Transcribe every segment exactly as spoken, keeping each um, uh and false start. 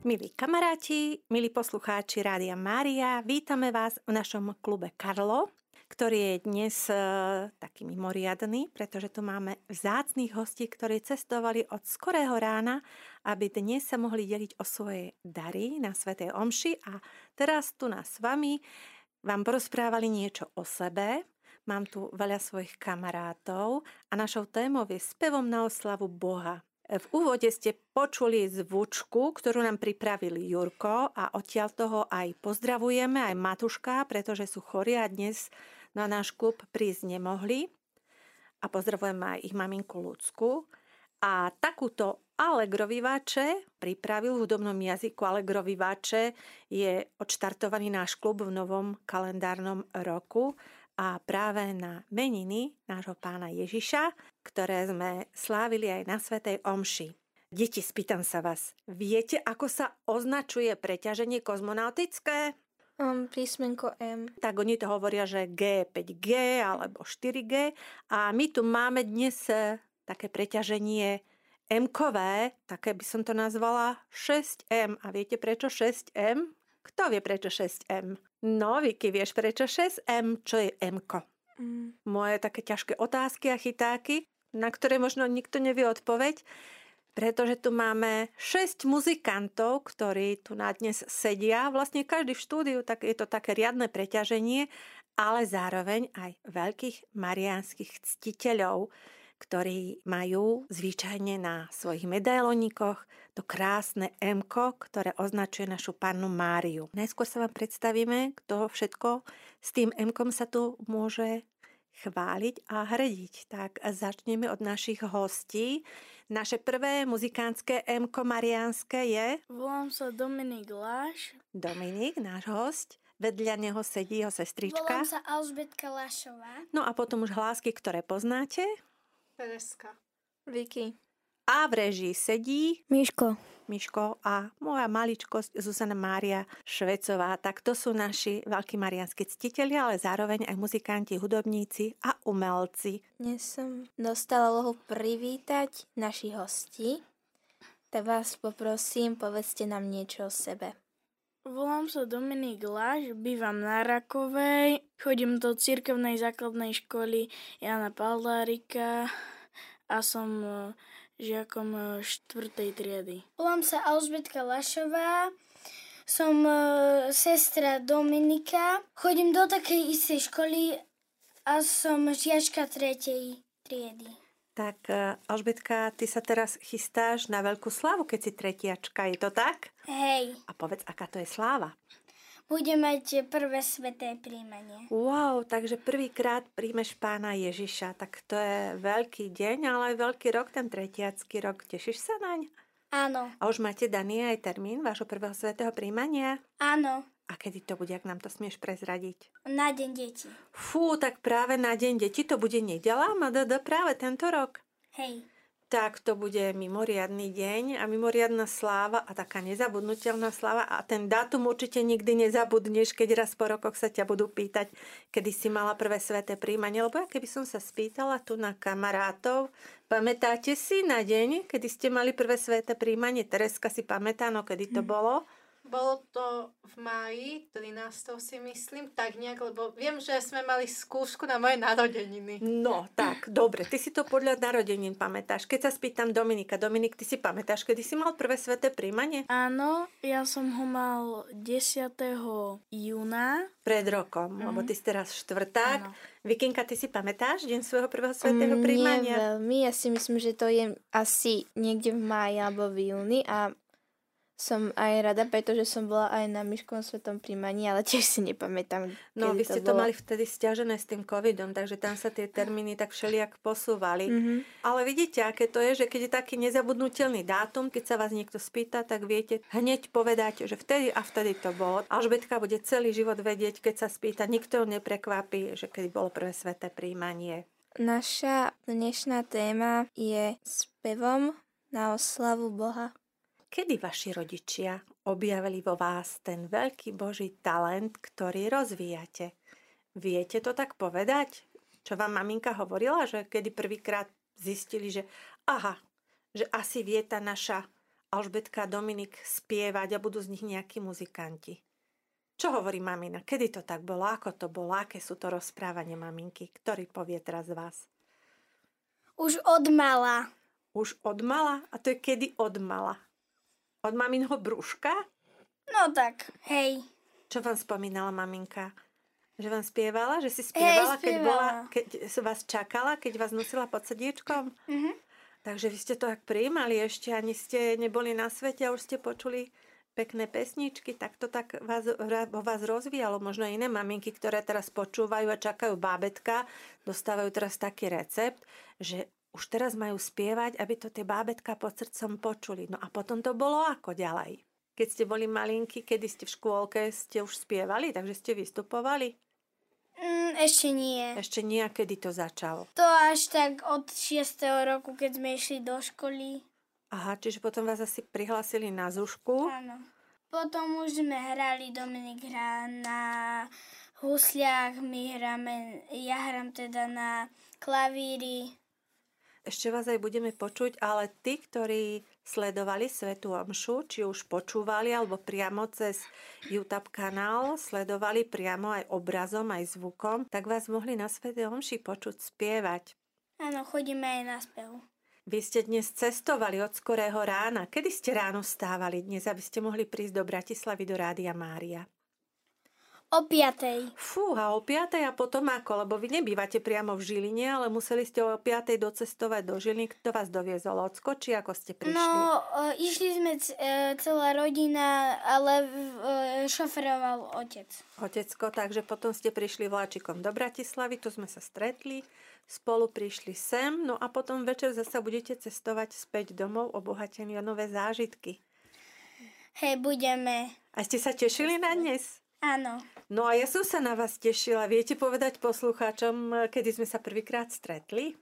Milí kamaráti, milí poslucháči Rádia Mária, vítame vás v našom klube Carlo, ktorý je dnes e, taký mimoriadny, pretože tu máme vzácnych hostí, ktorí cestovali od skorého rána, aby dnes sa mohli deliť o svoje dary na svätej omši a teraz tu nás s vami vám porozprávali niečo o sebe. Mám tu veľa svojich kamarátov a našou témou je spevom na oslavu Boha. V úvode ste počuli zvučku, ktorú nám pripravili Jurko a odtiaľ toho aj pozdravujeme, aj Matúška, pretože sú chorí a dnes na náš klub prísť nemohli. A pozdravujeme aj ich maminku Lucku. A takúto alegrovivače pripravil v hudobnom jazyku. Alegrovivače je odštartovaný náš klub v novom kalendárnom roku a práve na meniny nášho pána Ježiša, ktoré sme slávili aj na svätej omši. Deti, spýtam sa vás, viete, ako sa označuje preťaženie kozmonautické? Um, písmenko M. Tak oni to hovoria, že G, päť G alebo štyri G. A my tu máme dnes také preťaženie M-kové, také by som to nazvala šesť M. A viete, prečo šesť M? Kto vie, prečo šesť M? No, Vicky, vieš prečo šesť M? Čo je M-ko? Mm. Moje také ťažké otázky a chytáky, na ktoré možno nikto nevie odpoveď, pretože tu máme šesť muzikantov, ktorí tu na dnes sedia. Vlastne každý v štúdiu, tak je to také riadne preťaženie, ale zároveň aj veľkých mariánskych ctiteľov, ktorí majú zvyčajne na svojich medailónikoch to krásne M-ko, ktoré označuje našu pannu Máriu. Najskôr sa vám predstavíme, kto všetko s tým M-kom sa tu môže chváliť a hrdiť. Tak začneme od našich hostí. Naše prvé muzikánske M-ko mariánske je... Volám sa Dominik Láš. Dominik, náš host. Vedľa neho sedí jeho sestrička. Volám sa Alžbetka Lášová. No a potom už hlásky, ktoré poznáte. Tereska. Vicky. A v režii sedí Míško. Míško a moja maličkosť Zuzana Mária Švecová. Tak to sú naši veľkí mariánski ctitelia, ale zároveň aj muzikanti, hudobníci a umelci. Dnes som dostala úlohu privítať našich hostí. Tak vás poprosím, povedzte nám niečo o sebe. Volám sa Dominik Láš, bývam na Rakovej, chodím do cirkevnej základnej školy Jana Palárika a som žiakom štvrtej triedy. Volám sa Alžbetka Lášová, som uh, sestra Dominika, chodím do takej istej školy a som žiačka tretej triedy. Tak uh, Alžbetka, ty sa teraz chystáš na veľkú slávu, keď si tretiačka, je to tak? Hej. A povedz, aká to je sláva? Budem mať prvé sväté príjmanie. Wow, takže prvýkrát príjmeš pána Ježiša. Tak to je veľký deň, ale aj veľký rok, ten tretiacky rok. Tešíš sa naň? Áno. A už máte daný aj termín vášho prvého svätého príjmania? Áno. A kedy to bude, ak nám to smieš prezradiť? Na deň detí. Fú, tak práve na deň detí to bude nedeľa, em dé dé práve tento rok. Hej. Tak to bude mimoriadny deň a mimoriadna sláva a taká nezabudnutelná sláva a ten dátum určite nikdy nezabudneš, keď raz po rokoch sa ťa budú pýtať, kedy si mala prvé sväté príjmanie, lebo ja keby som sa spýtala tu na kamarátov, pamätáte si na deň, kedy ste mali prvé sväté príjmanie? Tereska si pamätá, no kedy to hmm. bolo? Bolo to v máji, trinásteho si myslím, tak nejak, lebo viem, že sme mali skúšku na moje narodeniny. No, tak, dobre, ty si to podľa narodenín pamätáš. Keď sa spýtam Dominika, Dominik, ty si pamätáš, kedy si mal prvé sväté príjmanie? Áno, ja som ho mal desiateho júna. Pred rokom, mm. lebo ty si teraz štvrták. Áno. Vikinka, ty si pamätáš deň svojho prvého svätého mm, príjmania? Nie veľmi, ja si myslím, že to je asi niekde v máji alebo v júni a... Som aj rada, pretože som bola aj na Míškovom svätom príjmaní, ale tiež si nepamätám, kedy No, vy ste to, to mali vtedy stiažené s tým covidom, takže tam sa tie termíny tak všelijak posúvali. Mm-hmm. Ale vidíte, aké to je, že keď je taký nezabudnutelný dátum, keď sa vás niekto spýta, tak viete hneď povedať, že vtedy a vtedy to bolo. Alžbetka bude celý život vedieť, keď sa spýta, nikto ho neprekvapí, že keď bolo prvé sväté príjmanie. Naša dnešná téma je spevom na oslavu Boha. Kedy vaši rodičia objavili vo vás ten veľký Boží talent, ktorý rozvíjate? Viete to tak povedať? Čo vám maminka hovorila, že kedy prvýkrát zistili, že aha, že asi vie tá naša Alžbetka a Dominik spievať a budú z nich nejakí muzikanti. Čo hovorí mamina? Kedy to tak bolo? Ako to bolo? Aké sú to rozprávanie maminky? Ktorý povie teraz z vás? Už od mala. Už od mala? A to je kedy od mala? Od maminho brúška? No tak, hej. Čo vám spomínala maminka? Že vám spievala? Že si spievala, hej, spievala. Keď, bola, keď vás čakala? Keď vás nosila pod sediečkom? Mhm. Takže vy ste to tak prijímali ešte, ani ste neboli na svete a už ste počuli pekné pesničky, tak to tak vás, vás rozvíjalo. Možno iné maminky, ktoré teraz počúvajú a čakajú bábetka, dostávajú teraz taký recept, že už teraz majú spievať, aby to tie bábetka pod srdcom počuli. No a potom to bolo ako ďalej? Keď ste boli malinky, kedy ste v škôlke, ste už spievali, takže ste vystupovali? Mm, ešte nie. Ešte nie, kedy to začalo? To až tak od šiesteho roku, keď sme išli do školy. Aha, čiže potom vás asi prihlásili na zúšku? Áno. Potom už sme hrali, Dominik hrá na husliach, my hráme, ja hrám teda na klavíri. Ešte vás aj budeme počuť, ale tí, ktorí sledovali Svätú omšu, či už počúvali, alebo priamo cez YouTube kanál, sledovali priamo aj obrazom, aj zvukom, tak vás mohli na Svätej omši počuť spievať. Áno, chodíme aj na spev. Vy ste dnes cestovali od skorého rána. Kedy ste ráno stávali dnes, aby ste mohli prísť do Bratislavy, do Rádia Mária? O piatej. Fúha, o piatej a potom ako? Lebo vy nebývate priamo v Žiline, ale museli ste o piatej docestovať do Žiliny. Kto vás doviezol? Ocko? Či ako ste prišli? No, e, išli sme c- e, celá rodina, ale e, šoferoval otec. Otecko, takže potom ste prišli vláčikom do Bratislavy, tu sme sa stretli, spolu prišli sem, no a potom večer zasa budete cestovať späť domov, obohatení o nové zážitky. Hej, budeme. A ste sa tešili na dnes? Áno. No a ja som sa na vás tešila. Viete povedať poslucháčom, kedy sme sa prvýkrát stretli?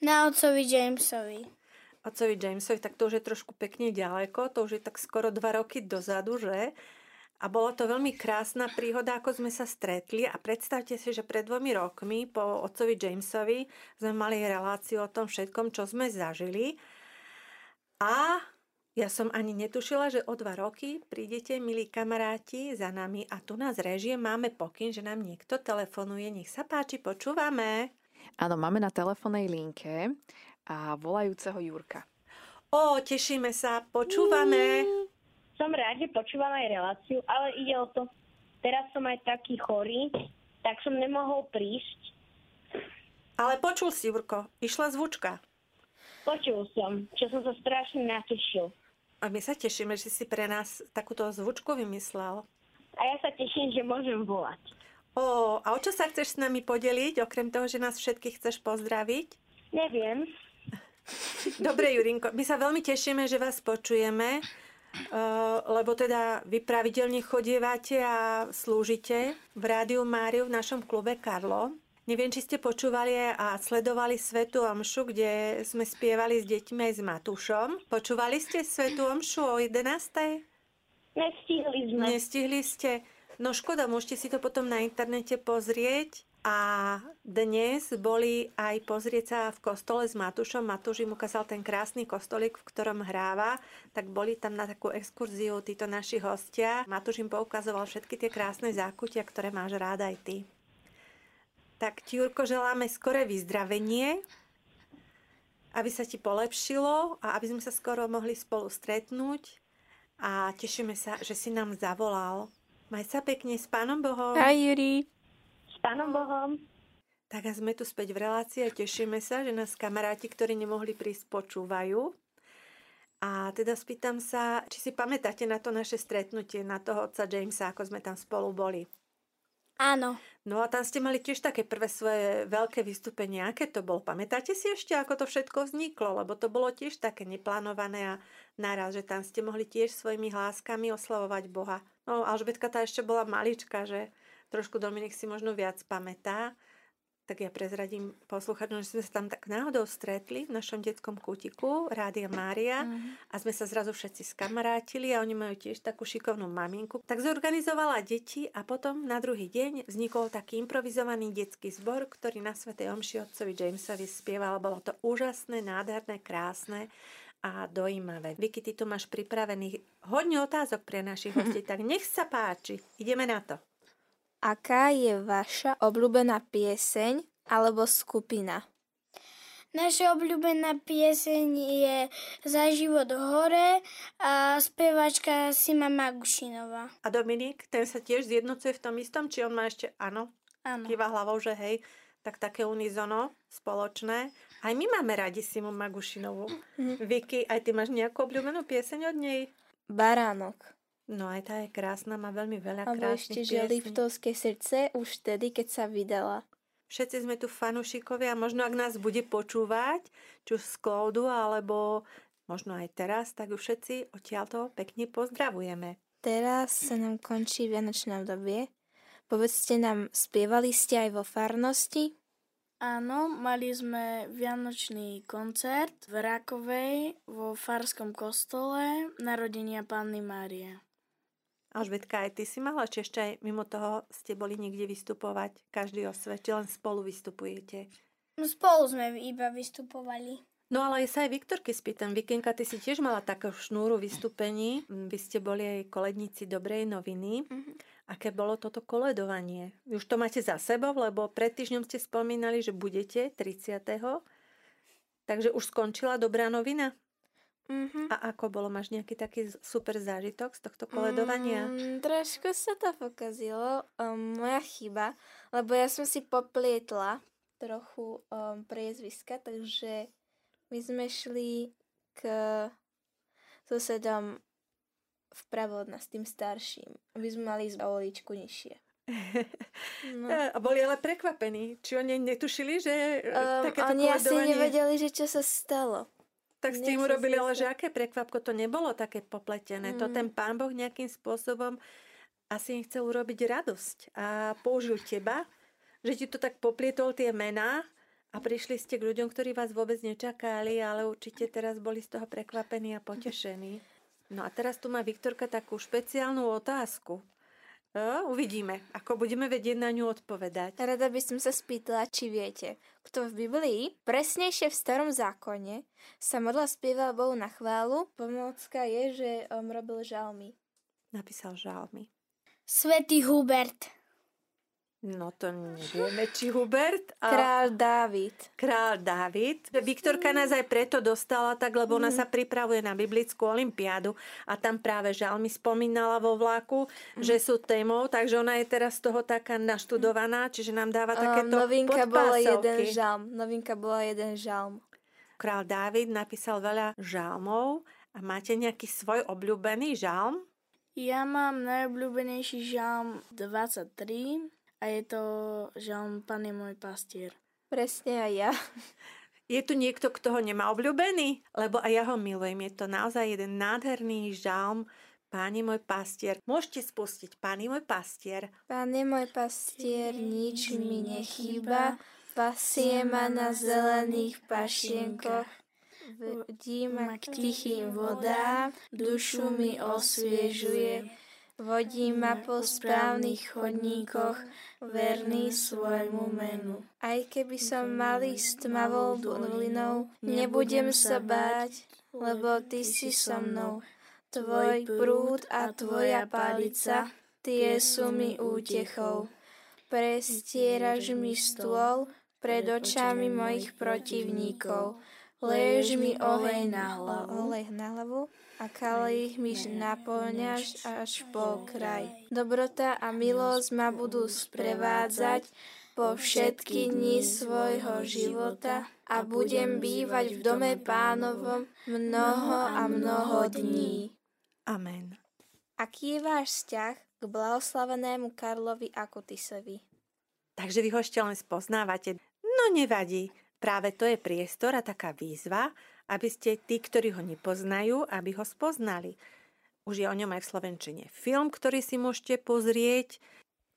Na otcovi Jamesovi. Otcovi Jamesovi, tak to už je trošku pekne ďaleko, to už je tak skoro dva roky dozadu, že? A bola to veľmi krásna príhoda, ako sme sa stretli a predstavte si, že pred dvomi rokmi po otcovi Jamesovi sme mali reláciu o tom všetkom, čo sme zažili a... Ja som ani netušila, že o dva roky prídete, milí kamaráti, za nami a tu nás režie máme pokyn, že nám niekto telefonuje. Nech sa páči, počúvame. Áno, máme na telefónnej linke a volajúceho Jurka. Ó, tešíme sa, počúvame. Mm, som rád, že počúvam aj reláciu, ale ide o to, teraz som aj taký chorý, tak som nemohol prísť. Ale počul si, Jurko, išla zvučka. Počul som, čo som sa strašne natešil. A my sa tešíme, že si pre nás takúto zvučku vymyslel. A ja sa teším, že môžem volať. Ó, a o čo sa chceš s nami podeliť, okrem toho, že nás všetkých chceš pozdraviť? Neviem. Dobre, Jurinko, my sa veľmi tešíme, že vás počujeme, lebo teda vy pravidelne chodievate a slúžite v Rádiu Máriu v našom klube Carlo. Neviem, či ste počúvali a sledovali Svätú omšu, kde sme spievali s deťmi aj s Matúšom. Počúvali ste Svätú omšu o jedenástej? Nestihli sme. Nestihli ste. No škoda, môžete si to potom na internete pozrieť. A dnes boli aj pozrieť sa v kostole s Matúšom. Matúš im ukázal ten krásny kostolík, v ktorom hráva. Tak boli tam na takú exkurziu títo naši hostia. Matúš im poukazoval všetky tie krásne zákutia, ktoré máš rád aj ty. Tak ti, Jurko, želáme skoré vyzdravenie, aby sa ti polepšilo a aby sme sa skoro mohli spolu stretnúť a tešíme sa, že si nám zavolal. Maj sa pekne, s Pánom Bohom. Aj, Juri. S Pánom Bohom. Tak a sme tu späť v relácii a tešíme sa, že nás kamaráti, ktorí nemohli prísť, počúvajú. A teda spýtam sa, či si pamätáte na to naše stretnutie, na toho otca Jamesa, ako sme tam spolu boli. Áno. No a tam ste mali tiež také prvé svoje veľké vystúpenie. Aké to bolo? Pamätáte si ešte, ako to všetko vzniklo? Lebo to bolo tiež také neplánované a naraz, že tam ste mohli tiež svojimi hláskami oslavovať Boha. No, Alžbetka tá ešte bola malička, že trošku Dominik si možno viac pamätá. Tak ja prezradím poslucháčom, že sme sa tam tak náhodou stretli v našom detskom kútiku Rádia Mária mm. a sme sa zrazu všetci skamarátili a oni majú tiež takú šikovnú maminku. Tak zorganizovala deti a potom na druhý deň vznikol taký improvizovaný detský zbor, ktorý na Svätej omši otcovi Jamesovi spieval. Bolo to úžasné, nádherné, krásne a dojímavé. Vicky, ty tu máš pripravených hodne otázok pre našich hostí, tak nech sa páči, ideme na to. Aká je vaša obľúbená pieseň alebo skupina? Naša obľúbená pieseň je Za život hore a spevačka Sima Magušinová. A Dominik, ten sa tiež zjednocuje v tom istom? Či on má ešte, áno, áno. Kýva hlavou, že hej, tak také unizono spoločné. Aj my máme radi Simu Magušinovú. Mm. Vicky, aj ty máš nejakú obľúbenú pieseň od nej? Baránok. No aj tá je krásna, má veľmi veľa krásnych piesní. Alebo ešte že Liptovské srdce už vtedy, keď sa vydala. Všetci sme tu fanúšikovia a možno ak nás bude počúvať, či už z Cloudu, alebo možno aj teraz, tak ju všetci odtiaľto pekne pozdravujeme. Teraz sa nám končí vianočné obdobie. Povedzte nám, spievali ste aj vo farnosti? Áno, mali sme vianočný koncert v Rakovej vo farskom kostole Narodenia Panny Márie. Alžbetka, aj ty si mala, či ešte aj mimo toho ste boli niekde vystupovať? Každý o svete, len spolu vystupujete. No spolu sme iba vystupovali. No ale sa aj Viktorky spýtam. Vikenka, ty si tiež mala takú šnúru vystúpení. Vy ste boli aj koledníci Dobrej noviny. Mm-hmm. Aké bolo toto koledovanie? Už to máte za sebou, lebo pred týždňom ste spomínali, že budete tridsiateho Takže už skončila Dobrá novina? Uh-huh. A ako bolo? Máš nejaký taký super zážitok z tohto koledovania? Mm, trošku sa to pokazilo. Um, moja chyba, lebo ja som si poplietla trochu um, priezviska, takže my sme šli k susedom vpravo od nás, tým starším. My sme mali ísť o uličku nižšie. No. A boli ale prekvapení. Či oni netušili, že um, takéto oni koledovanie... Oni asi nevedeli, že čo sa stalo. Tak ste im urobili, ale že aké prekvapko, to nebolo také popletené. Mm. To ten Pán Boh nejakým spôsobom asi im chcel urobiť radosť. A použil teba, že ti to tak poplietol tie mená a prišli ste k ľuďom, ktorí vás vôbec nečakali, ale určite teraz boli z toho prekvapení a potešení. No a teraz tu má Viktorka takú špeciálnu otázku. No, uvidíme, ako budeme vedieť na ňu odpovedať. Rada by som sa spýtala, či viete, kto v Biblii, presnejšie v Starom zákone, sa modlil, spieval Bohu na chválu. Pomôcka je, že on robil žalmy. Napísal žalmy. Svätý Hubert. No to nevieme, či Hubert. A... Král Dávid. Král Dávid. Viktorka nás aj preto dostala tak, lebo ona sa pripravuje na biblickú olympiádu a tam práve žalmy spomínala vo vláku, že sú témou, takže ona je teraz z toho taká naštudovaná, čiže nám dáva takéto um, novinka podpásovky. Bola jeden žalm. Novinka bola jeden žalm. Král Dávid napísal veľa žalmov a máte nejaký svoj obľúbený žalm? Ja mám najobľúbenejší žalm dvadsaťtri a je to žalm Pán je môj pastier. Presne aj ja. Je tu niekto, kto ho nemá obľúbený? Lebo aj ja ho milujem. Je to naozaj jeden nádherný žalm Pán je môj pastier. Môžete spustiť Pán je môj pastier. Pán je môj pastier, nič mi nechýba. Pasie ma na zelených pašienkoch. Vodí ma k tichým vodám. Dušu mi osviežuje. Vodí ma po správnych chodníkoch. Verný svojmu menu. Aj keby som malý s tmavou dolinou, nebudem sa báť, lebo ty si so mnou. Tvoj prúd a tvoja palica, tie sú mi útechou. Prestieraš mi stôl pred očami mojich protivníkov. Leješ mi olej na hlavu. Olej na hlavu. A kalých mi naplňaš až po kraj. Dobrota a milosť ma budú sprevádzať po všetky dni svojho života a budem bývať v dome Pánovom mnoho a mnoho dní. Amen. Aký je váš vzťah k blahoslavenému Karlovi Akutisovi? Takže vy ho ešte len spoznávate. No nevadí. Práve to je priestor a taká výzva, aby ste tí, ktorí ho nepoznajú, aby ho spoznali. Už je o ňom aj v slovenčine film, ktorý si môžete pozrieť.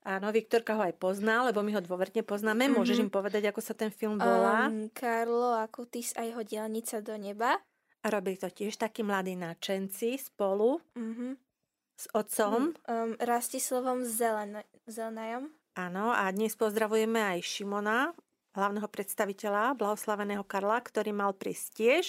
Áno, Viktorka ho aj pozná, lebo my ho dôverne poznáme. Mm-hmm. Môžeš im povedať, ako sa ten film volá? Um, Carlo Acutis a jeho dielnica do neba. A robili to tiež takí mladí náčenci spolu mm-hmm. s otcom. Um, Rastislavom Zelenajom. Áno, a dnes pozdravujeme aj Šimona hlavného predstaviteľa, blahoslaveného Karla, ktorý mal prísť tiež.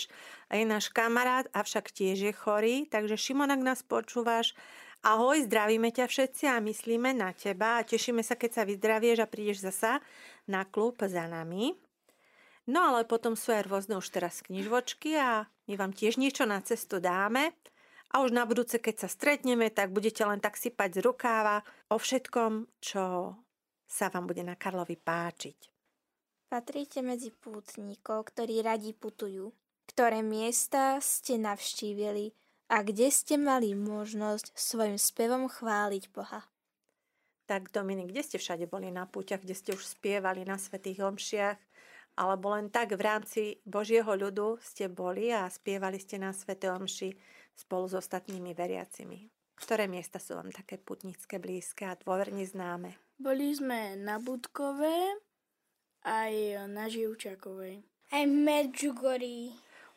A je náš kamarát, avšak tiež je chorý. Takže Šimon, ak nás počúvaš, ahoj, zdravíme ťa všetci a myslíme na teba a tešíme sa, keď sa vyzdravieš a prídeš zasa na klub za nami. No ale potom sú aj rôzne už teraz knižvočky a my vám tiež niečo na cestu dáme. A už na budúce, keď sa stretneme, tak budete len tak sypať z rukáva o všetkom, čo sa vám bude na Karlovi páčiť. Patríte medzi pútnikov, ktorí radi putujú. Ktoré miesta ste navštívili? A kde ste mali možnosť svojim spevom chváliť Boha? Tak Dominik, kde ste všade boli na púťach, kde ste už spievali na svätých omšiach, alebo len tak v rámci Božieho ľudu ste boli a spievali ste na svätej omši spolu s ostatnými veriacimi? Ktoré miesta sú vám také pútnické, blízke a dôverne známe? Boli sme na Budkové, aj na Živčákovej. Aj v Medžugorí.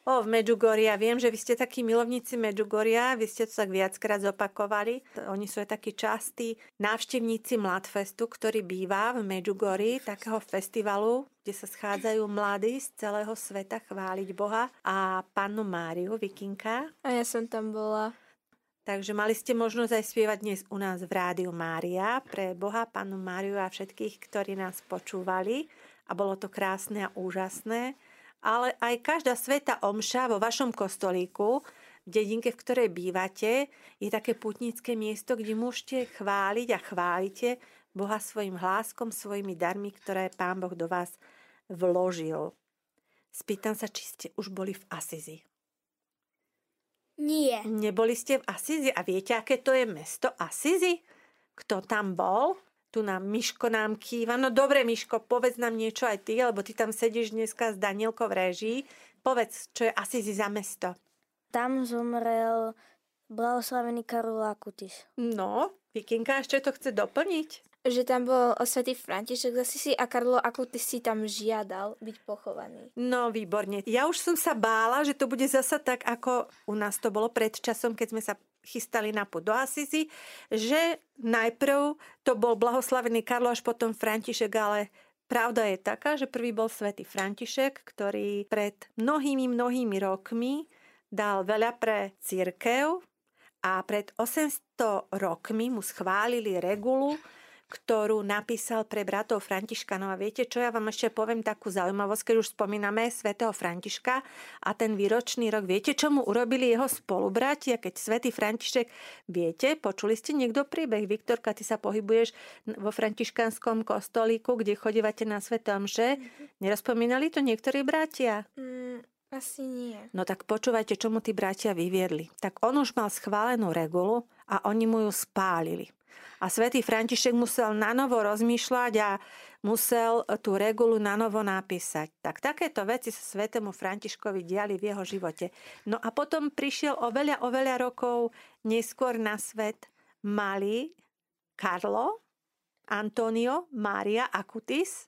O, v Medžugorí. Viem, že vy ste takí milovníci Medžugoria. Vy ste to tak viackrát zopakovali. Oni sú aj takí častí návštevníci Mladfestu, ktorý býva v Medžugorí, takého festivalu, kde sa schádzajú mladí z celého sveta chváliť Boha a Pannu Máriu, Vikinka. A ja som tam bola. Takže mali ste možnosť aj spievať dnes u nás v Rádiu Mária pre Boha, Pannu Máriu a všetkých, ktorí nás počúvali. A bolo to krásne a úžasné. Ale aj každá svätá omša vo vašom kostolíku, v dedinke, v ktorej bývate, je také pútnické miesto, kde môžete chváliť a chválite Boha svojim hláskom, svojimi darmi, ktoré Pán Boh do vás vložil. Spýtam sa, či ste už boli v Assisi. Nie. Neboli ste v Assisi a viete, aké to je mesto Assisi? Kto tam bol? Tu nám Míško nám kýva. No dobre, Míško, povedz nám niečo aj ty, lebo ty tam sedíš dneska s Danielkou v réžii. Povedz, čo je Assisi za mesto. Tam zomrel blahoslavený Carlo Antonio Maria Acutis. No, Vikinka ešte to chce doplniť. Že tam bol svätý František z Assisi a Carlo Antonio Maria Acutis si tam žiadal byť pochovaný. No, výborne. Ja už som sa bála, že to bude zasa tak, ako u nás to bolo pred časom, keď sme sa chystali na púť do Assisi, že najprv to bol blahoslavený Karlo, až potom František, ale pravda je taká, že prvý bol svätý František, ktorý pred mnohými, mnohými rokmi dal veľa pre cirkev a pred osemsto rokmi mu schválili regulu, ktorú napísal pre bratov Františkanov. A viete čo, ja vám ešte poviem takú zaujímavosť, keď už spomíname svätého Františka a ten výročný rok. Viete, čo mu urobili jeho spolubratia, keď svätý František, viete, počuli ste niekto príbeh? Viktorka, ty sa pohybuješ vo františkanskom kostolíku, kde chodívate na sväté omše. Nerozpomínali to niektorí bratia? Mm, asi nie. No tak počúvajte, čo mu tí bratia vyviedli. Tak on už mal schválenú regulu a oni mu ju spálili. A svätý František musel nanovo rozmýšľať a musel tú regulu nanovo napísať. Tak takéto veci sa svätému Františkovi diali v jeho živote. No a potom prišiel o veľa, o veľa rokov neskôr na svet malý Carlo Antonio Maria Acutis,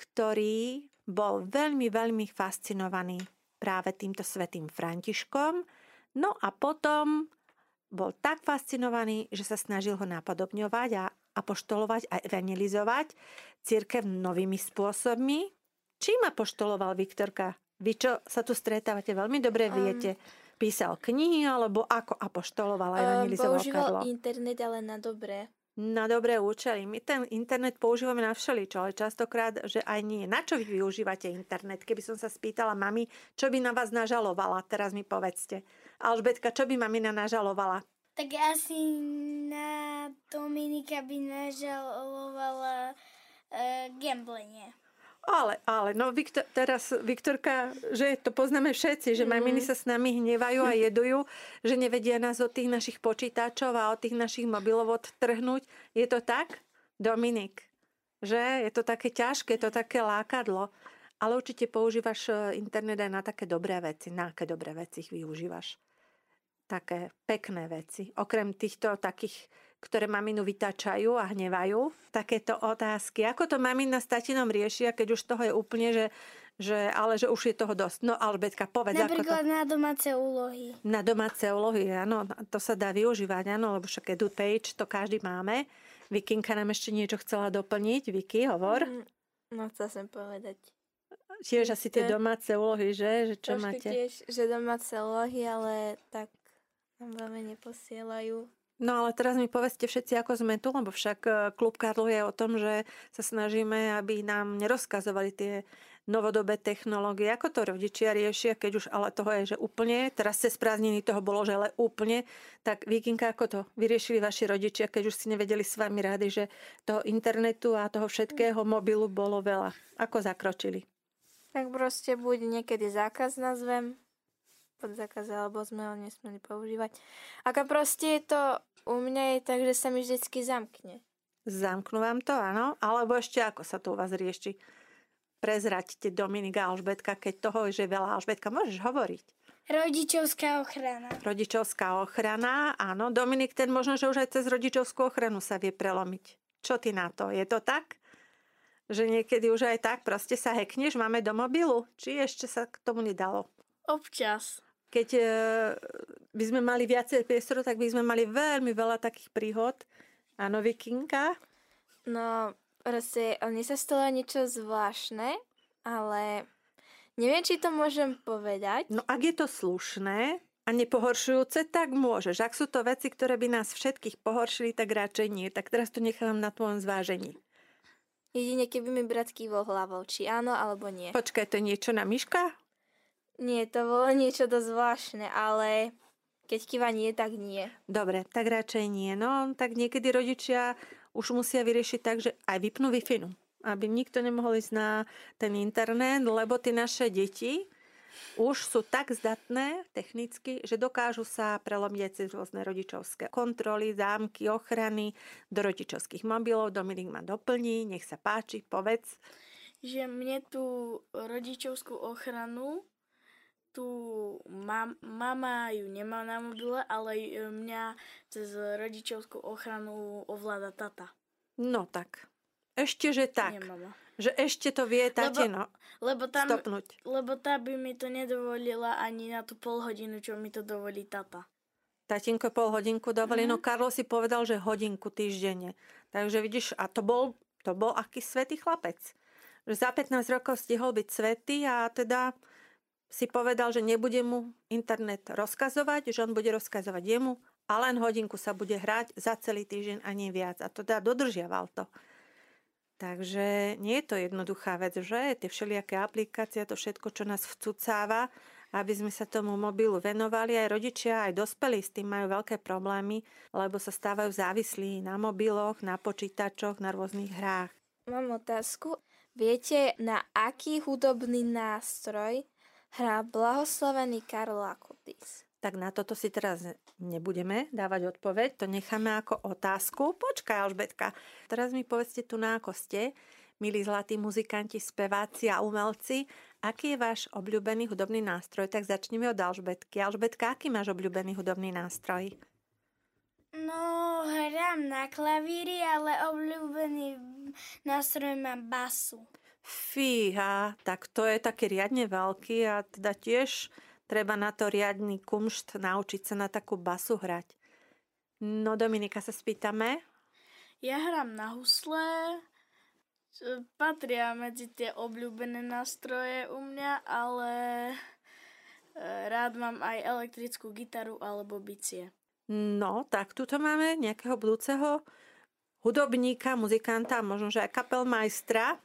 ktorý bol veľmi, veľmi fascinovaný práve týmto svätým Františkom. No a potom bol tak fascinovaný, že sa snažil ho napodobňovať a apoštolovať a evangelizovať cirkev novými spôsobmi. Čím apoštoloval, Viktorka? Vy, čo sa tu stretávate, veľmi dobre viete. Písal knihy, alebo ako apoštoloval a evangelizoval Karlo? Používal internet, ale na dobré. Na dobré účely. My ten internet používame na všeličo, ale častokrát, že aj nie. Na čo vy využívate internet? Keby som sa spýtala mami, čo by na vás nažalovala, teraz mi povedzte. Alžbetka, čo by mamina nažalovala? Tak asi na Dominika by nažalovala e, gamblenie. Ale, ale, no Viktor, teraz Viktorka, že to poznáme všetci, že mm-hmm. maminy sa s nami hnevajú a jedujú, že nevedia nás od tých našich počítačov a od tých našich mobilov odtrhnúť. Je to tak, Dominik? Že je to také ťažké, je to také lákadlo. Ale určite používaš internet aj na také dobré veci. Na aké dobré veci ich využívaš? Také pekné veci. Okrem týchto takých, ktoré maminu vytáčajú a hnevajú. Takéto otázky. Ako to mamina s tatinom riešia, keď už toho je úplne, že, že, ale že už je toho dosť. No Alžbetka, povedz. Napríklad ako to na domáce úlohy. Na domáce úlohy, áno. To sa dá využívať, áno, lebo však EduPage, to každý máme. Vikinka nám ešte niečo chcela doplniť. Vicky, hovor. Mm, No, chcel som povedať. Tiež asi tie domáce úlohy, že? Že čo máte? Tiež, že domáce úlohy, ale tak nám veľmi neposielajú. No ale teraz mi povedzte všetci, ako sme tu, lebo však Klub Carlo je o tom, že sa snažíme, aby nám nerozkazovali tie novodobé technológie. Ako to rodičia riešia, keď už ale toho je, že úplne, teraz cez prázdniny toho bolo, že ale úplne, tak Vikinka, ako to vyriešili vaši rodičia, keď už si nevedeli s vami rady, že toho internetu a toho všetkého mobilu bolo veľa? Ako zakročili? Tak proste buď niekedy zákaz nazvem, pod zákaz, alebo sme ho nesmeli používať. Aká proste je to u mňa je tak, že sa mi vždycky zamkne. Zamknú vám to, áno? Alebo ešte ako sa to u vás rieši? Prezraďte Dominika, Alžbetka, keď toho je veľa. Alžbetka, môžeš hovoriť. Rodičovská ochrana. Rodičovská ochrana, áno. Dominik, ten možno, že už aj cez rodičovskú ochranu sa vie prelomiť. Čo ty na to? Je to tak? Že niekedy už aj tak proste sa hackneš, máme do mobilu? Či ešte sa k tomu nedalo? Občas. Keď e, by sme mali viacej priestorov, tak by sme mali veľmi veľa takých príhod. Áno, Vikinka? No, proste, mne sa stalo niečo zvláštne, ale neviem, či to môžem povedať. No, ak je to slušné a nepohoršujúce, tak môžeš. Ak sú to veci, ktoré by nás všetkých pohoršili, tak radšej nie. Tak teraz to nechávam na tvojom zvážení. Jedine, keby mi brat kývol hlavou, či áno, alebo nie. Počkaj, to je niečo na Míška? Nie, to bolo niečo dosť zvláštne, ale keď kýva nie, tak nie. Dobre, tak radšej nie. No, tak niekedy rodičia už musia vyriešiť tak, že aj vypnú Wi-Fi, aby nikto nemohol ísť na ten internet, lebo tie naše deti už sú tak zdatné technicky, že dokážu sa prelomiť cez rôzne rodičovské kontroly, zámky, ochrany do rodičovských mobilov. Dominik ma doplní, nech sa páči, povedz. Že mne tú rodičovskú ochranu, tu mam, mama ju nemá na mobile, ale mňa cez rodičovskú ochranu ovláda tata. No tak. Ešte, že tak. Nemama. Že ešte to vie tatino lebo, lebo tam, stopnúť. Lebo tá by mi to nedovolila ani na tú polhodinu, čo mi to dovolí tata. Tatinko polhodinku dovolí, mm-hmm. No Carlo si povedal, že hodinku týždenne. Takže vidíš, a to bol, to bol aký svätý chlapec. Že za pätnásť rokov stihol byť svätý a teda si povedal, že nebude mu internet rozkazovať, že on bude rozkazovať jemu a len hodinku sa bude hrať za celý týždeň a nie viac. A teda dodržiaval to. Takže nie je to jednoduchá vec, že? Tie všelijaké aplikácie, to všetko, čo nás vcucáva, aby sme sa tomu mobilu venovali. Aj rodičia, aj dospelí s tým majú veľké problémy, lebo sa stávajú závislí na mobiloch, na počítačoch, na rôznych hrách. Mám otázku. Viete, na aký hudobný nástroj hrá blahoslavený Carlo Acutis? Tak na toto si teraz nebudeme dávať odpoveď, to necháme ako otázku. Počkaj, Alžbetka, teraz mi povedzte tu na ako ste, milí zlatí muzikanti, speváci a umelci, aký je váš obľúbený hudobný nástroj? Tak začneme od Alžbetky. Alžbetka, aký máš obľúbený hudobný nástroj? No, hrám na klavíri, ale obľúbený nástroj mám basu. Fíha, tak to je taký riadne veľký a teda tiež treba na to riadny kumšt naučiť sa na takú basu hrať. No, Dominika, sa spýtame. Ja hrám na husle. Patria medzi tie obľúbené nástroje u mňa, ale rád mám aj elektrickú gitaru alebo bicie. No, tak tuto máme nejakého budúceho hudobníka, muzikanta, možno, že aj kapelmajstra,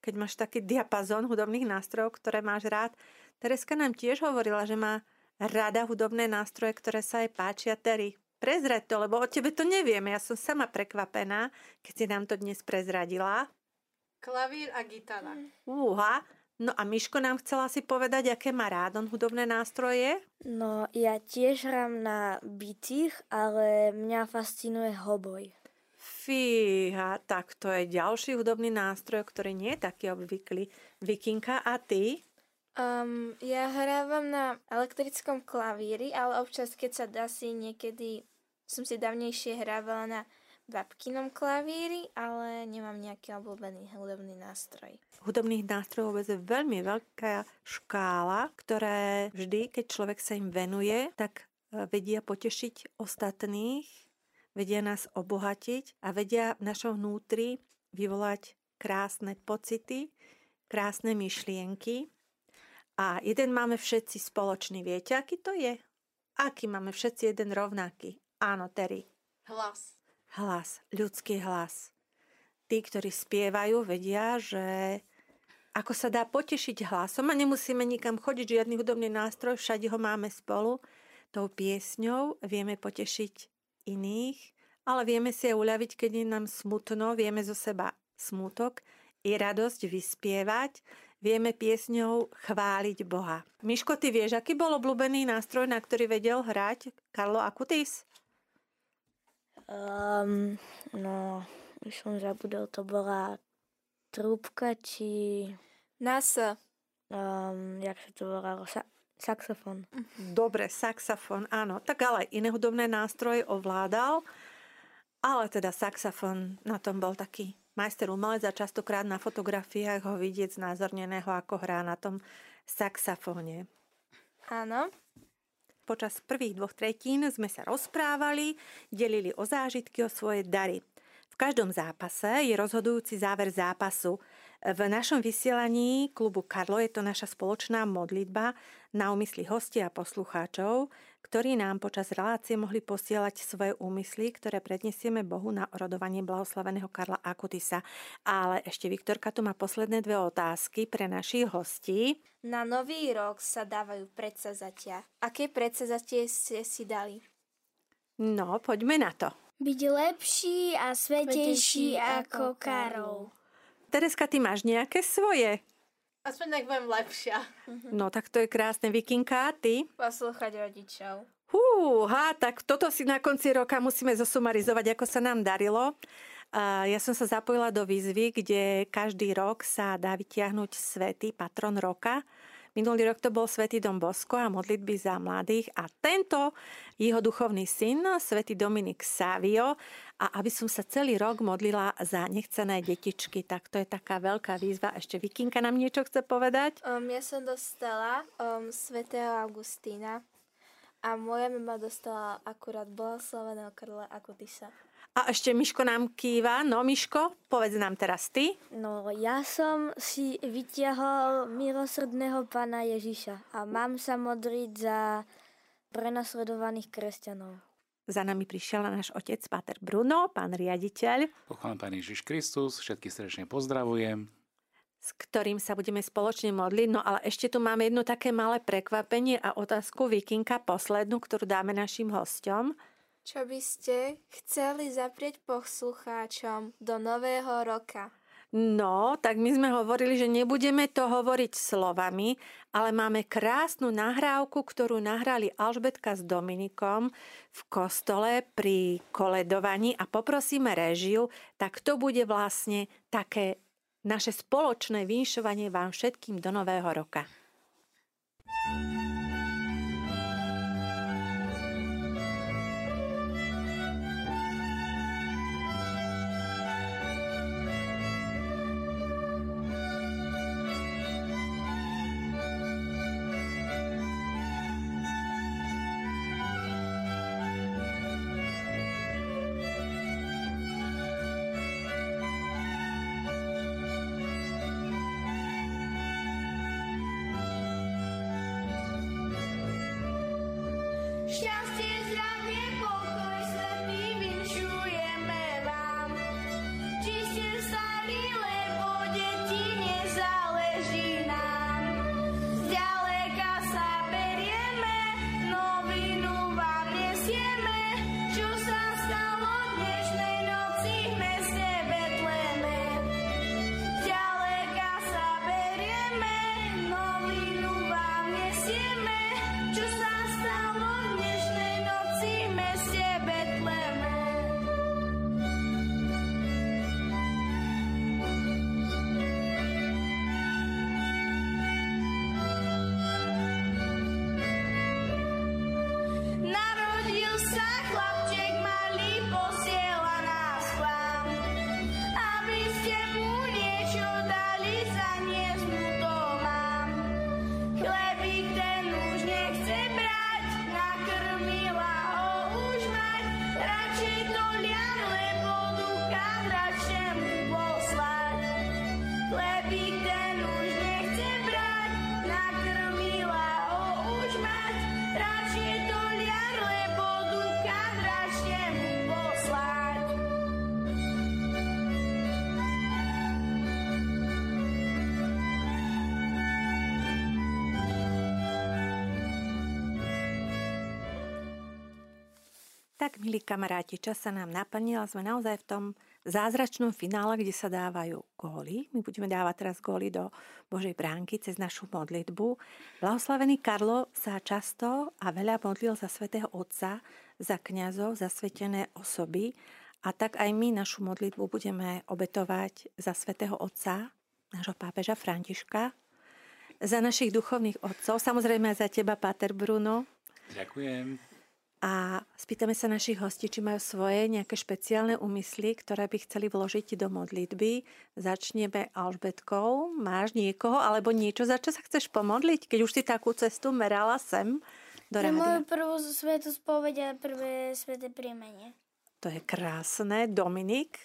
keď máš taký diapazón hudobných nástrojov, ktoré máš rád. Tereska nám tiež hovorila, že má rada hudobné nástroje, ktoré sa aj páčia. Teri, prezrať to, lebo o tebe to nevieme. Ja som sama prekvapená, keď si nám to dnes prezradila. Klavír a gitara. Úha. No a Míško nám chcela si povedať, aké má rád on hudobné nástroje. No, ja tiež hrám na bicích, ale mňa fascinuje hoboj. Fíha, tak to je ďalší hudobný nástroj, ktorý nie je taký obvyklý. Vikinka, a ty? Um, ja hrávam na elektrickom klavíri, ale občas, keď sa dá si niekedy, som si dávnejšie hrávala na babkinom klavíri, ale nemám nejaký obľúbený hudobný nástroj. Hudobných nástrojov vôbec je veľmi veľká škála, ktoré vždy, keď človek sa im venuje, tak vedia potešiť ostatných, vedia nás obohatiť a vedia v našom vnútri vyvolať krásne pocity, krásne myšlienky a jeden máme všetci spoločný. Viete, aký to je? Aký máme všetci jeden rovnaký? Áno, Terry. Hlas. Hlas, ľudský hlas. Tí, ktorí spievajú, vedia, že ako sa dá potešiť hlasom a nemusíme nikam chodiť, žiadny hudobný nástroj, všade ho máme spolu. Tou piesňou vieme potešiť iných, ale vieme si aj uľaviť, keď je nám smutno, vieme zo seba smutok i radosť vyspievať, vieme piesňou chváliť Boha. Miško, ty vieš, aký bol obľúbený nástroj, na ktorý vedel hrať Carlo Acutis? Um, no, už som zabudol, to bola trúbka, či... Nasa. Um, jak sa to volalo? Sa- saxofón. Dobre, saxofón, áno. Tak ale iné hudobné nástroje ovládal, ale teda saxofón na tom bol taký majster umelec a častokrát na fotografiách ho vidieť znázorneného, ako hrá na tom saxofóne. Áno. Počas prvých dvoch tretín sme sa rozprávali, delili o zážitky, o svoje dary. V každom zápase je rozhodujúci záver zápasu. V našom vysielaní klubu Carlo je to naša spoločná modlitba na úmysly hostia a poslucháčov, ktorí nám počas relácie mohli posielať svoje úmysly, ktoré prednesieme Bohu na orodovanie blahoslaveného Carla Acutisa. Ale ešte Viktorka tu má posledné dve otázky pre našich hostí. Na nový rok sa dávajú predsazatia. Aké predsazatie ste si dali? No, poďme na to. Byť lepší a svetejší ako Karol. Tereska, ty máš nejaké svoje? Aspoň tak budem lepšia. No tak to je krásne. Vikinka, ty? Poslúchať rodičov. Húha, tak toto si na konci roka musíme zosumarizovať, ako sa nám darilo. Ja som sa zapojila do výzvy, kde každý rok sa dá vytiahnuť svätý patron roka. Minulý rok to bol Svätý Dom Bosko a modlitby za mladých a tento jeho duchovný syn, Svätý Dominik Savio, a aby som sa celý rok modlila za nechcené detičky. Tak to je taká veľká výzva. Ešte Vikinka nám niečo chce povedať? Um, ja som dostala um, svätého Augustína a moja mama dostala akurát blahoslaveného Carla Acutisa. A ešte Miško nám kýva. No, Miško, povedz nám teraz ty. No, ja som si vytiahol milosrdného Pána Ježiša a mám sa modliť za prenasledovaných kresťanov. Za nami prišiel náš otec, Pater Bruno, pán riaditeľ. Pochválený Pán Ježiš Kristus, všetkých srdečne pozdravujem. S ktorým sa budeme spoločne modliť. No, ale ešte tu máme jedno také malé prekvapenie a otázku Vikinka, poslednú, ktorú dáme našim hosťom. Čo by ste chceli zaprieť poslucháčom do nového roka? No, tak my sme hovorili, že nebudeme to hovoriť slovami, ale máme krásnu nahrávku, ktorú nahrali Alžbetka s Dominikom v kostole pri koledovaní a poprosíme réžiu, tak to bude vlastne také naše spoločné vinšovanie vám všetkým do nového roka. Tak, milí kamaráti, čas sa nám naplnil a sme naozaj v tom zázračnom finále, kde sa dávajú góly. My budeme dávať teraz góly do Božej bránky cez našu modlitbu. Blahoslavený Carlo sa často a veľa modlil za Svätého Otca, za kňazov, za svätené osoby. A tak aj my našu modlitbu budeme obetovať za Svätého Otca, nášho pápeža Františka, za našich duchovných otcov, samozrejme aj za teba, Pater Bruno. Ďakujem. A spýtame sa našich hostí, či majú svoje nejaké špeciálne úmysly, ktoré by chceli vložiť do modlitby. Začneme Alžbetkou. Máš niekoho alebo niečo, za čo sa chceš pomodliť, keď už si takú cestu merala sem do rádia? Pre moju prvú svätú spoveď a prvé sväté príjmanie. To je krásne. Dominik?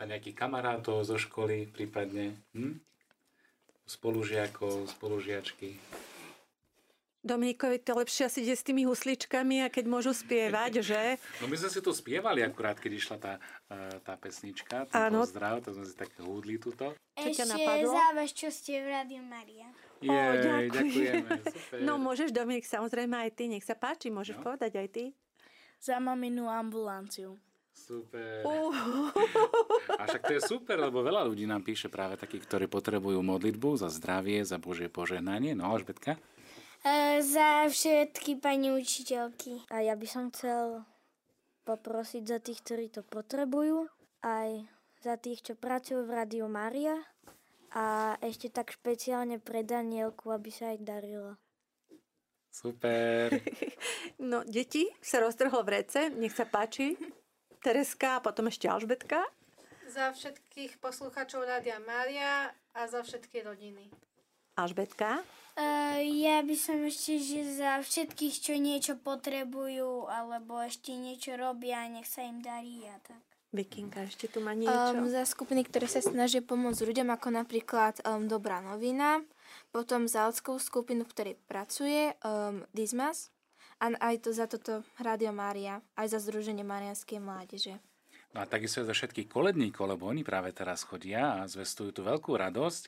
A nejakých kamarátov zo školy prípadne? Hm? Spolužiakov, spolužiačky. Dominikovi to lepšie asi ide s tými husličkami a keď môžu spievať, že? No my sme si to spievali akurát, keď išla tá, tá pesnička, ten áno. Pozdrav, to sme si také húdli tuto. Ešte za vás, čo ste v Rádiu Mária. Jej, ďakujeme, super. No môžeš, Dominik, samozrejme aj ty, nech sa páči, môžeš no. povedať aj ty. Za maminu ambulanciu. Super. Uh. A však to je super, lebo veľa ľudí nám píše práve takých, ktorí potrebujú modlitbu za zdravie, za Božie požehnanie. No, Alžbetka? E, za všetky pani učiteľky. A ja by som chcel poprosiť za tých, ktorí to potrebujú, aj za tých, čo pracujú v Rádiu Mária a ešte tak špeciálne pre Danielku, aby sa aj darilo. Super. No, deti, sa roztrhlo vrece, nech sa páči. Tereska a potom ešte Alžbetka. Za všetkých poslucháčov Rádia Mária a za všetky rodiny. Alžbetka? Uh, ja by som ešte, že za všetkých, čo niečo potrebujú, alebo ešte niečo robia, nech sa im darí a tak. Vikinka ešte tu má niečo? Um, za skupiny, ktoré sa snažia pomôcť ľuďom, ako napríklad um, Dobrá novina, potom za ľudskú skupinu, v ktorej pracuje, um, Dizmas, a aj to za toto Rádio Mária, aj za Združenie Marianskej mládeže. No a takisto aj za všetkých koledníkov, lebo oni práve teraz chodia a zvestujú tú veľkú radosť,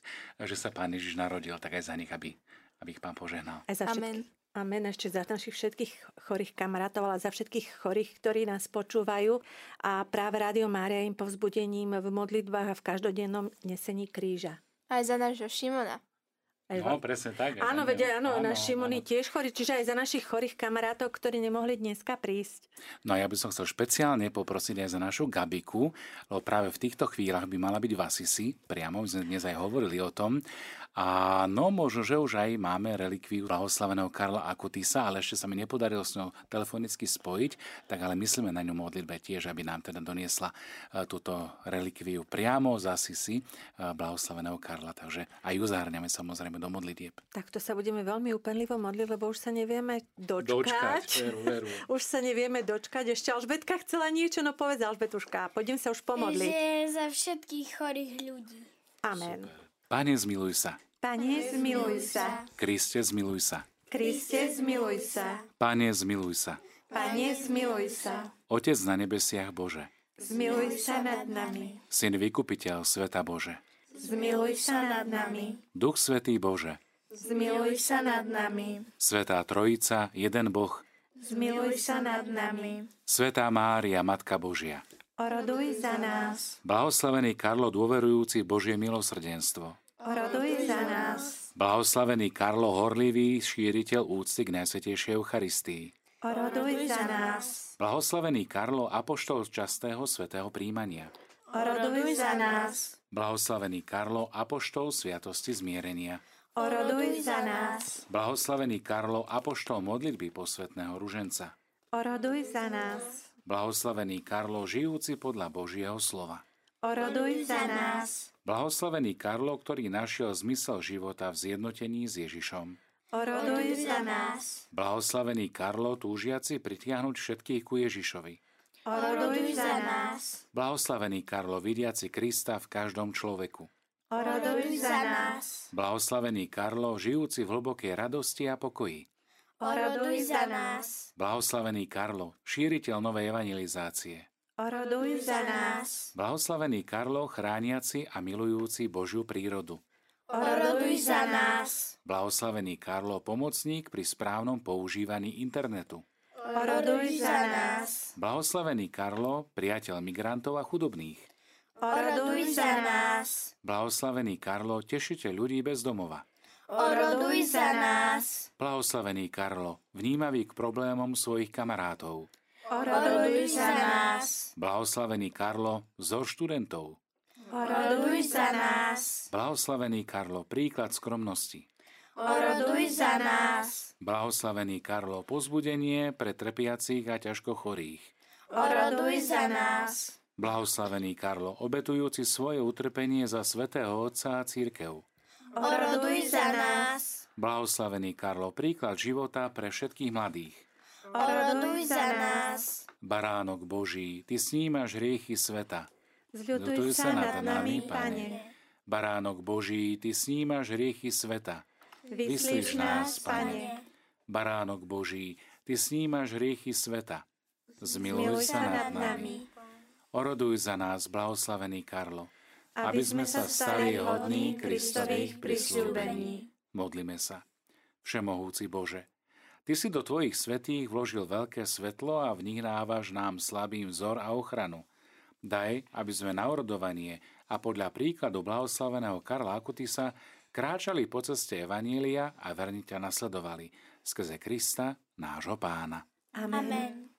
že sa Pán Ježiš narodil, tak aj za nich, aby, aby ich Pán požehnal. Aj za amen. Amen, ešte za našich všetkých chorých kamarátov, ale za všetkých chorých, ktorí nás počúvajú. A práve Rádio Mária im povzbudením v modlitbách a v každodennom nesení kríža. Aj za nášho Šimona. Aj no, presne tak. Áno, vedia, áno, áno, náš Šimon je tiež chorý, čiže aj za našich chorých kamarátov, ktorí nemohli dneska prísť. No ja by som chcel špeciálne poprosiť aj za našu Gabiku, lebo práve v týchto chvíľach by mala byť v Assisi, priamo, my sme dnes aj hovorili o tom. A no možno, že už aj máme relikviu blahoslaveného Carla Acutisa, ale ešte sa mi nepodarilo s ňou telefonicky spojiť, tak ale myslíme na ňu modlitbe tiež, aby nám teda doniesla túto relikviu priamo z Assisi blahoslaveného Carla. Takže aj ju zahrňame samozrejme do modlitieb. Takto sa budeme veľmi úpenlivo modliť, lebo už sa nevieme dočkať. dočkať veru, veru. Už sa nevieme dočkať. Ešte Alžbetka chcela niečo, no povedz Alžbetuška, poďme sa už pomodliť. Že za všetkých chorých ľudí. Amen. Super. Pane, zmiluj sa. Pane, zmiluj sa. Kriste, zmiluj sa. Kriste, zmiluj sa. Pane, zmiluj sa. Pane, zmiluj sa. Otec na nebesiach Bože. Zmiluj sa nad nami. Syn Vykupiteľ sveta Bože. Zmiluj sa nad nami. Duch Svätý Bože. Zmiluj sa nad nami. Svätá Trojica, jeden Boh. Zmiluj sa nad nami. Svätá Mária, Matka Božia. Oroduj za nás. Blahoslavený Carlo, dôverujúci Božie milosrdenstvo. Oroduj za nás. Blahoslavený Carlo, horlivý šíriteľ úcty k Najsvätejšej Eucharistii. Oroduj za nás. Blahoslavený Carlo, apoštol častého svätého príjmania. Oroduj za nás. Blahoslavený Carlo, apoštol sviatosti zmierenia. Oroduj za nás. Blahoslavený Carlo, apoštol modlitby posvätného ruženca. Oroduj za nás. Blahoslavený Carlo, žijúci podľa Božieho slova. Oroduj za nás. Blahoslavený Carlo, ktorý našiel zmysel života v zjednotení s Ježišom. Oroduj za nás. Blahoslavený Carlo, túžiaci pritiahnuť všetkých ku Ježišovi. Oroduj za nás. Blahoslavený Carlo, vidiaci Krista v každom človeku. Oroduj za nás. Blahoslavený Carlo, žijúci v hlbokej radosti a pokoji. Oroduj za nás. Blahoslavený Carlo, šíriteľ novej evangelizácie. Oroduj za nás. Blahoslavený Carlo, chrániaci a milujúci Božiu prírodu. Oroduj za nás. Blahoslavený Carlo, pomocník pri správnom používaní internetu. oroduj za nás. Blahoslavený Carlo, priateľ migrantov a chudobných, oroduj za nás. Blahoslavený Carlo, tešiteľ ľudí bez domova, oroduj za nás. Blahoslavený Carlo, vnímavý k problémom svojich kamarátov, oroduj za nás. Blahoslavený Carlo, zo študentov, oroduj za nás. Blahoslavený Carlo, príklad skromnosti, oroduj za nás. Blahoslavený Carlo, pozbudenie pre trpiacich a ťažko chorých, oroduj za nás. Blahoslavený Carlo, obetujúci svoje utrpenie za svätého Otca a cirkev, oroduj za nás. Blahoslavený Carlo, príklad života pre všetkých mladých, oroduj za nás. Baránok Boží, ty snímaš hriechy sveta, zľutuj sa nad nami, Pane. Baránok Boží, ty snímaš hriechy sveta, vyslíš nás, Pane. Baránok Boží, ty snímaš hriechy sveta, zmiluj sa nad nami. Oroduj za nás, blahoslavený Carlo, aby sme sa stali hodní Kristových prisľúbení. Modlíme sa. Všemohúci Bože, ty si do tvojich svätých vložil veľké svetlo a v nich dávaš nám slabý vzor a ochranu. Daj, aby sme na orodovanie a podľa príkladu blahoslaveného Carla Acutisa kráčali po ceste evanília a verne ťa nasledovali. Skrze Krista, nášho Pána. Amen. Amen.